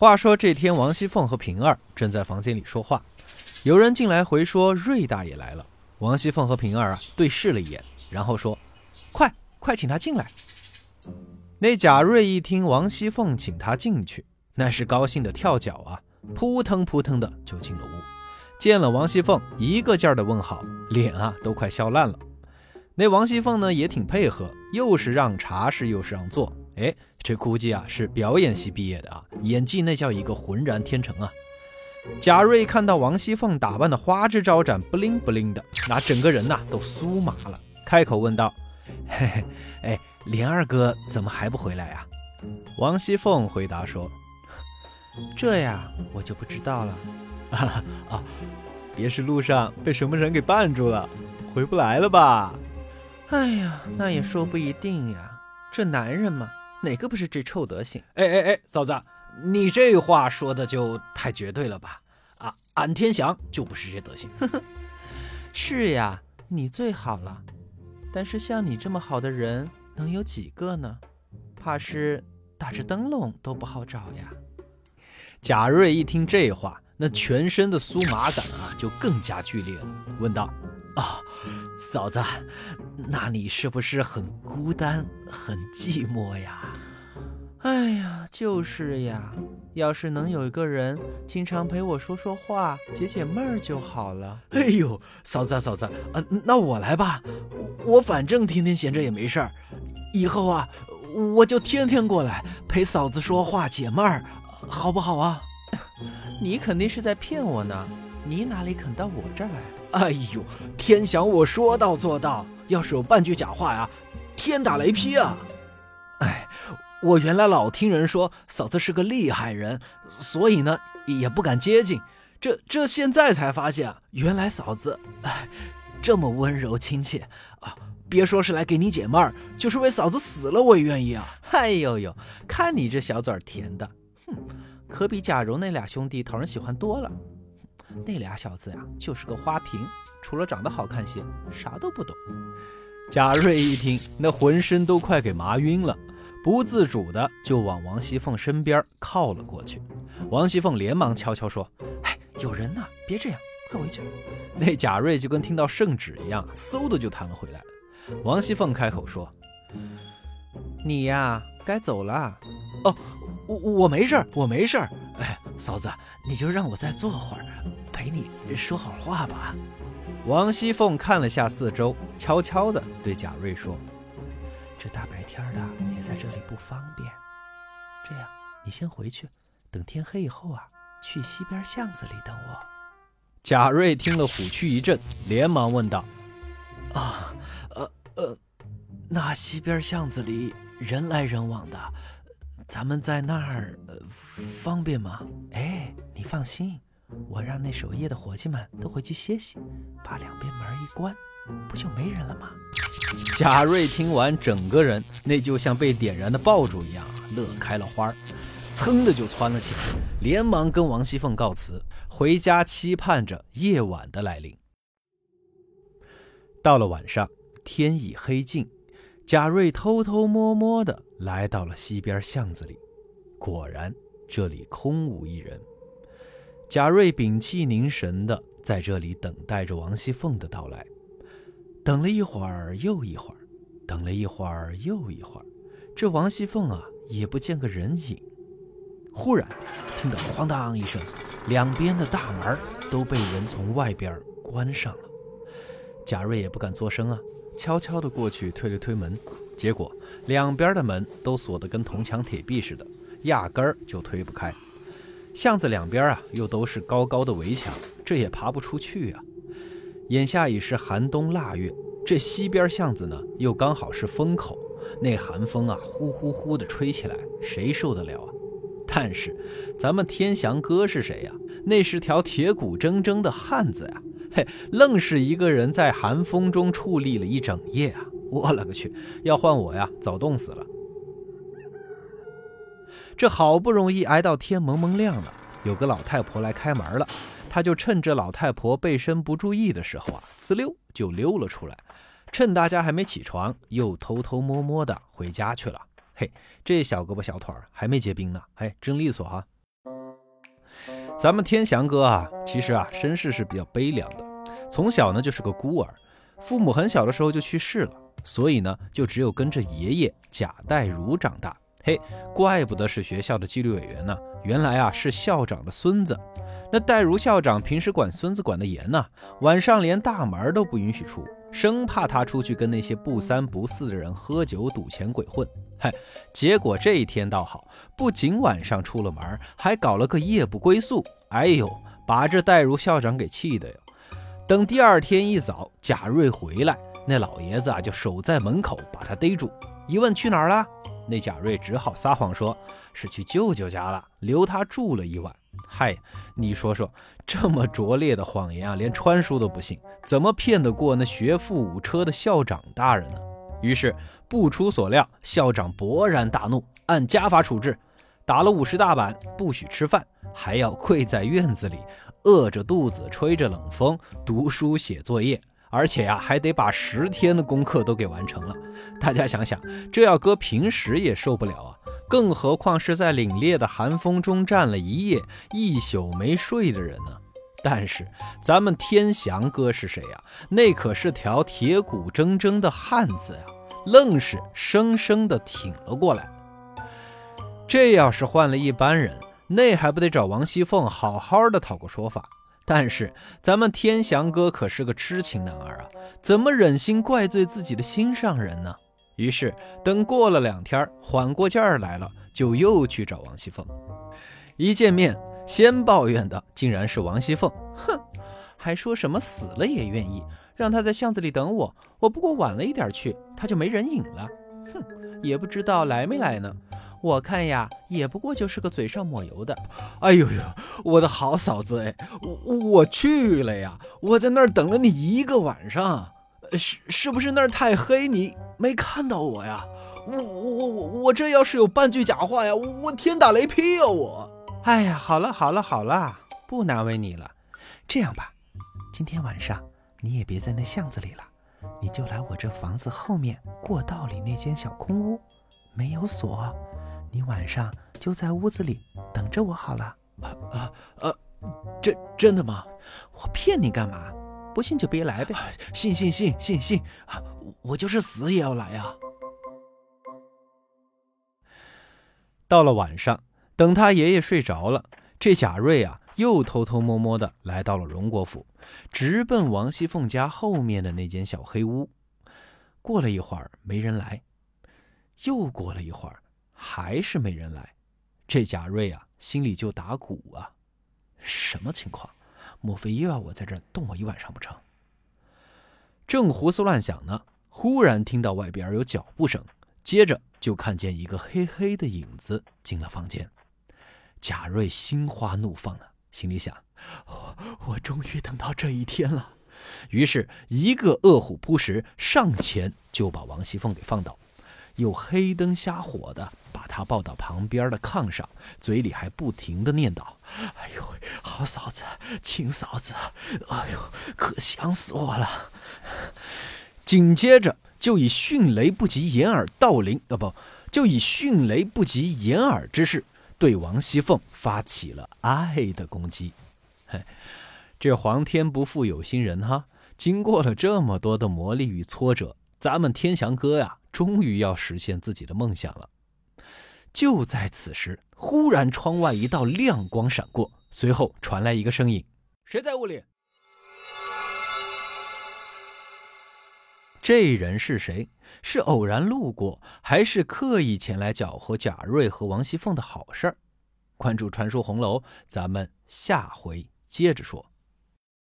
话说这天，王熙凤和平儿正在房间里说话，有人进来回说瑞大爷来了。王熙凤和平儿对视了一眼，然后说：“快请他进来。”那贾瑞一听王熙凤请他进去，那是高兴的跳脚啊，扑腾扑腾的就进了屋，见了王熙凤一个劲儿的问好，脸啊都快笑烂了。那王熙凤呢也挺配合，又是让茶是又是让座，哎，这估计啊是表演系毕业的啊，演技那叫一个浑然天成啊。贾瑞看到王熙凤打扮的花枝招展，不灵不灵的，那整个人呐都酥麻了，开口问道：“嘿嘿，哎，连二哥怎么还不回来啊？”王熙凤回答说：“这呀，我就不知道了。啊，别是路上被什么人给绊住了，回不来了吧？”“哎呀，那也说不一定呀，这男人嘛，哪个不是这臭德行？”“哎，嫂子，你这话说的就太绝对了吧？啊，俺天祥就不是这德行。”“是呀，你最好了。但是像你这么好的人能有几个呢？怕是打着灯笼都不好找呀。”贾瑞一听这话，那全身的酥麻感啊就更加剧烈了，问道：“啊，嫂子，那你是不是很孤单很寂寞呀？”“哎呀，就是呀，要是能有一个人经常陪我说说话解解闷儿就好了。”“哎呦，嫂子那我来吧，我反正天天闲着也没事儿，以后啊我就天天过来陪嫂子说话解闷儿，好不好啊？”“你肯定是在骗我呢，你哪里肯到我这儿来？”“哎呦，天祥，我说到做到，要是有半句假话呀，天打雷劈啊！哎，我原来老听人说嫂子是个厉害人，所以呢也不敢接近，这现在才发现，原来嫂子这么温柔亲切啊！别说是来给你解闷儿，就是为嫂子死了我也愿意啊！”“哎呦呦，看你这小嘴儿甜的，哼，可比贾蓉那俩兄弟讨人喜欢多了。那俩小子呀，就是个花瓶，除了长得好看些，啥都不懂。”贾瑞一听，那浑身都快给麻晕了。不自主的就往王熙凤身边靠了过去，王熙凤连忙悄悄说：“哎，有人呢，别这样，快回去。”那贾瑞就跟听到圣旨一样，嗖的就弹了回来。王熙凤开口说：“你呀，该走了。”“哦，我没事。哎，嫂子，你就让我再坐会儿，陪你说好话吧。”王熙凤看了下四周，悄悄的对贾瑞说：“这大白天的也在这里不方便，这样你先回去，等天黑以后啊，去西边巷子里等我。”贾瑞听了虎躯一震，连忙问道：“啊，那西边巷子里人来人往的，咱们在那儿方便吗？”“哎，你放心，我让那守夜的伙计们都回去歇息，把两边门一关，不就没人了吗？”贾瑞听完，整个人那就像被点燃的爆竹一样，乐开了花，噌的就窜了起来，连忙跟王熙凤告辞，回家期盼着夜晚的来临。到了晚上，天已黑尽，贾瑞偷偷摸摸的来到了西边巷子里，果然这里空无一人。贾瑞屏气凝神的在这里等待着王熙凤的到来，等了一会儿又一会儿，等了一会儿又一会儿，这王熙凤啊也不见个人影。忽然听到哐当一声，两边的大门都被人从外边关上了。贾瑞也不敢作声啊，悄悄地过去推了推门，结果两边的门都锁得跟铜墙铁壁似的，压根儿就推不开。巷子两边啊又都是高高的围墙，这也爬不出去啊。眼下已是寒冬腊月，这西边巷子呢又刚好是风口，那寒风啊呼呼呼的吹起来，谁受得了啊？但是咱们天祥哥是谁呀？那是条铁骨铮铮的汉子呀，嘿，愣是一个人在寒风中矗立了一整夜啊！我了个去，要换我呀，早冻死了。这好不容易挨到天蒙蒙亮了，有个老太婆来开门了，他就趁着老太婆背身不注意的时候啊，呲溜就溜了出来，趁大家还没起床，又偷偷摸摸的回家去了。嘿，这小胳膊小腿还没结冰呢，哎，真利索啊。咱们天翔哥啊，其实啊身世是比较悲凉的，从小呢就是个孤儿，父母很小的时候就去世了，所以呢就只有跟着爷爷贾代儒长大。嘿，怪不得是学校的纪律委员呢，原来啊是校长的孙子。那代儒校长平时管孙子管得严呢，晚上连大门都不允许出，生怕他出去跟那些不三不四的人喝酒赌钱鬼混。嘿，结果这一天倒好，不仅晚上出了门，还搞了个夜不归宿。哎呦，把这代儒校长给气的哟。等第二天一早贾瑞回来，那老爷子啊就守在门口把他逮住，一问去哪儿了，那贾瑞只好撒谎说是去舅舅家了，留他住了一晚。嗨，你说说这么拙劣的谎言啊，连川叔都不信，怎么骗得过那学富五车的校长大人呢？于是不出所料，校长勃然大怒，按家法处置，打了50大板，不许吃饭，还要跪在院子里饿着肚子吹着冷风读书写作业，而且啊还得把10天的功课都给完成了。大家想想，这要搁平时也受不了啊，更何况是在凛冽的寒风中站了一夜一宿没睡的人呢、啊。但是咱们天翔哥是谁啊？那可是条铁骨铮铮的汉子啊，愣是生生的挺了过来。这要是换了一般人，那还不得找王熙凤好好的讨个说法。但是咱们天翔哥可是个痴情男儿啊，怎么忍心怪罪自己的心上人呢？于是等过了2天缓过劲儿来了，就又去找王熙凤。一见面先抱怨的竟然是王熙凤，哼，还说什么死了也愿意，让他在巷子里等我，我不过晚了一点去，他就没人影了。哼，也不知道来没来呢，我看呀也不过就是个嘴上抹油的。哎呦呦，我的好嫂子，哎，我去了呀，我在那儿等了你1个晚上，是不是那儿太黑你没看到我呀？我这要是有半句假话呀，我天打雷劈呀我！哎呀，好了，不难为你了。这样吧，今天晚上你也别在那巷子里了，你就来我这房子后面过道里那间小空屋，没有锁，你晚上就在屋子里等着我好了。真的吗？我骗你干嘛？不信就别来呗。信啊！我就是死也要来啊！到了晚上，等他爷爷睡着了，这贾瑞啊又偷偷摸摸的来到了荣国府，直奔王熙凤家后面的那间小黑屋。过了一会儿没人来，又过了一会儿还是没人来，这贾瑞啊心里就打鼓啊，什么情况？莫非又要我在这儿动我一晚上不成？正胡思乱想呢，忽然听到外边有脚步声，接着就看见一个黑黑的影子进了房间。贾瑞心花怒放啊，心里想，我终于等到这一天了。于是一个饿虎扑食，上前就把王熙凤给放倒，又黑灯瞎火的把他抱到旁边的炕上，嘴里还不停的念叨，哎呦，好嫂子，亲嫂子，哎呦，可想死我了。紧接着就以迅雷不及掩耳盗铃之势对王熙凤发起了爱的攻击。这皇天不负有心人哈，经过了这么多的磨砺与挫折，咱们天翔哥呀终于要实现自己的梦想了。就在此时，忽然窗外一道亮光闪过，随后传来一个声音，谁在屋里？这人是谁？是偶然路过，还是刻意前来搅和贾瑞和王熙凤的好事儿？关注传说红楼，咱们下回接着说。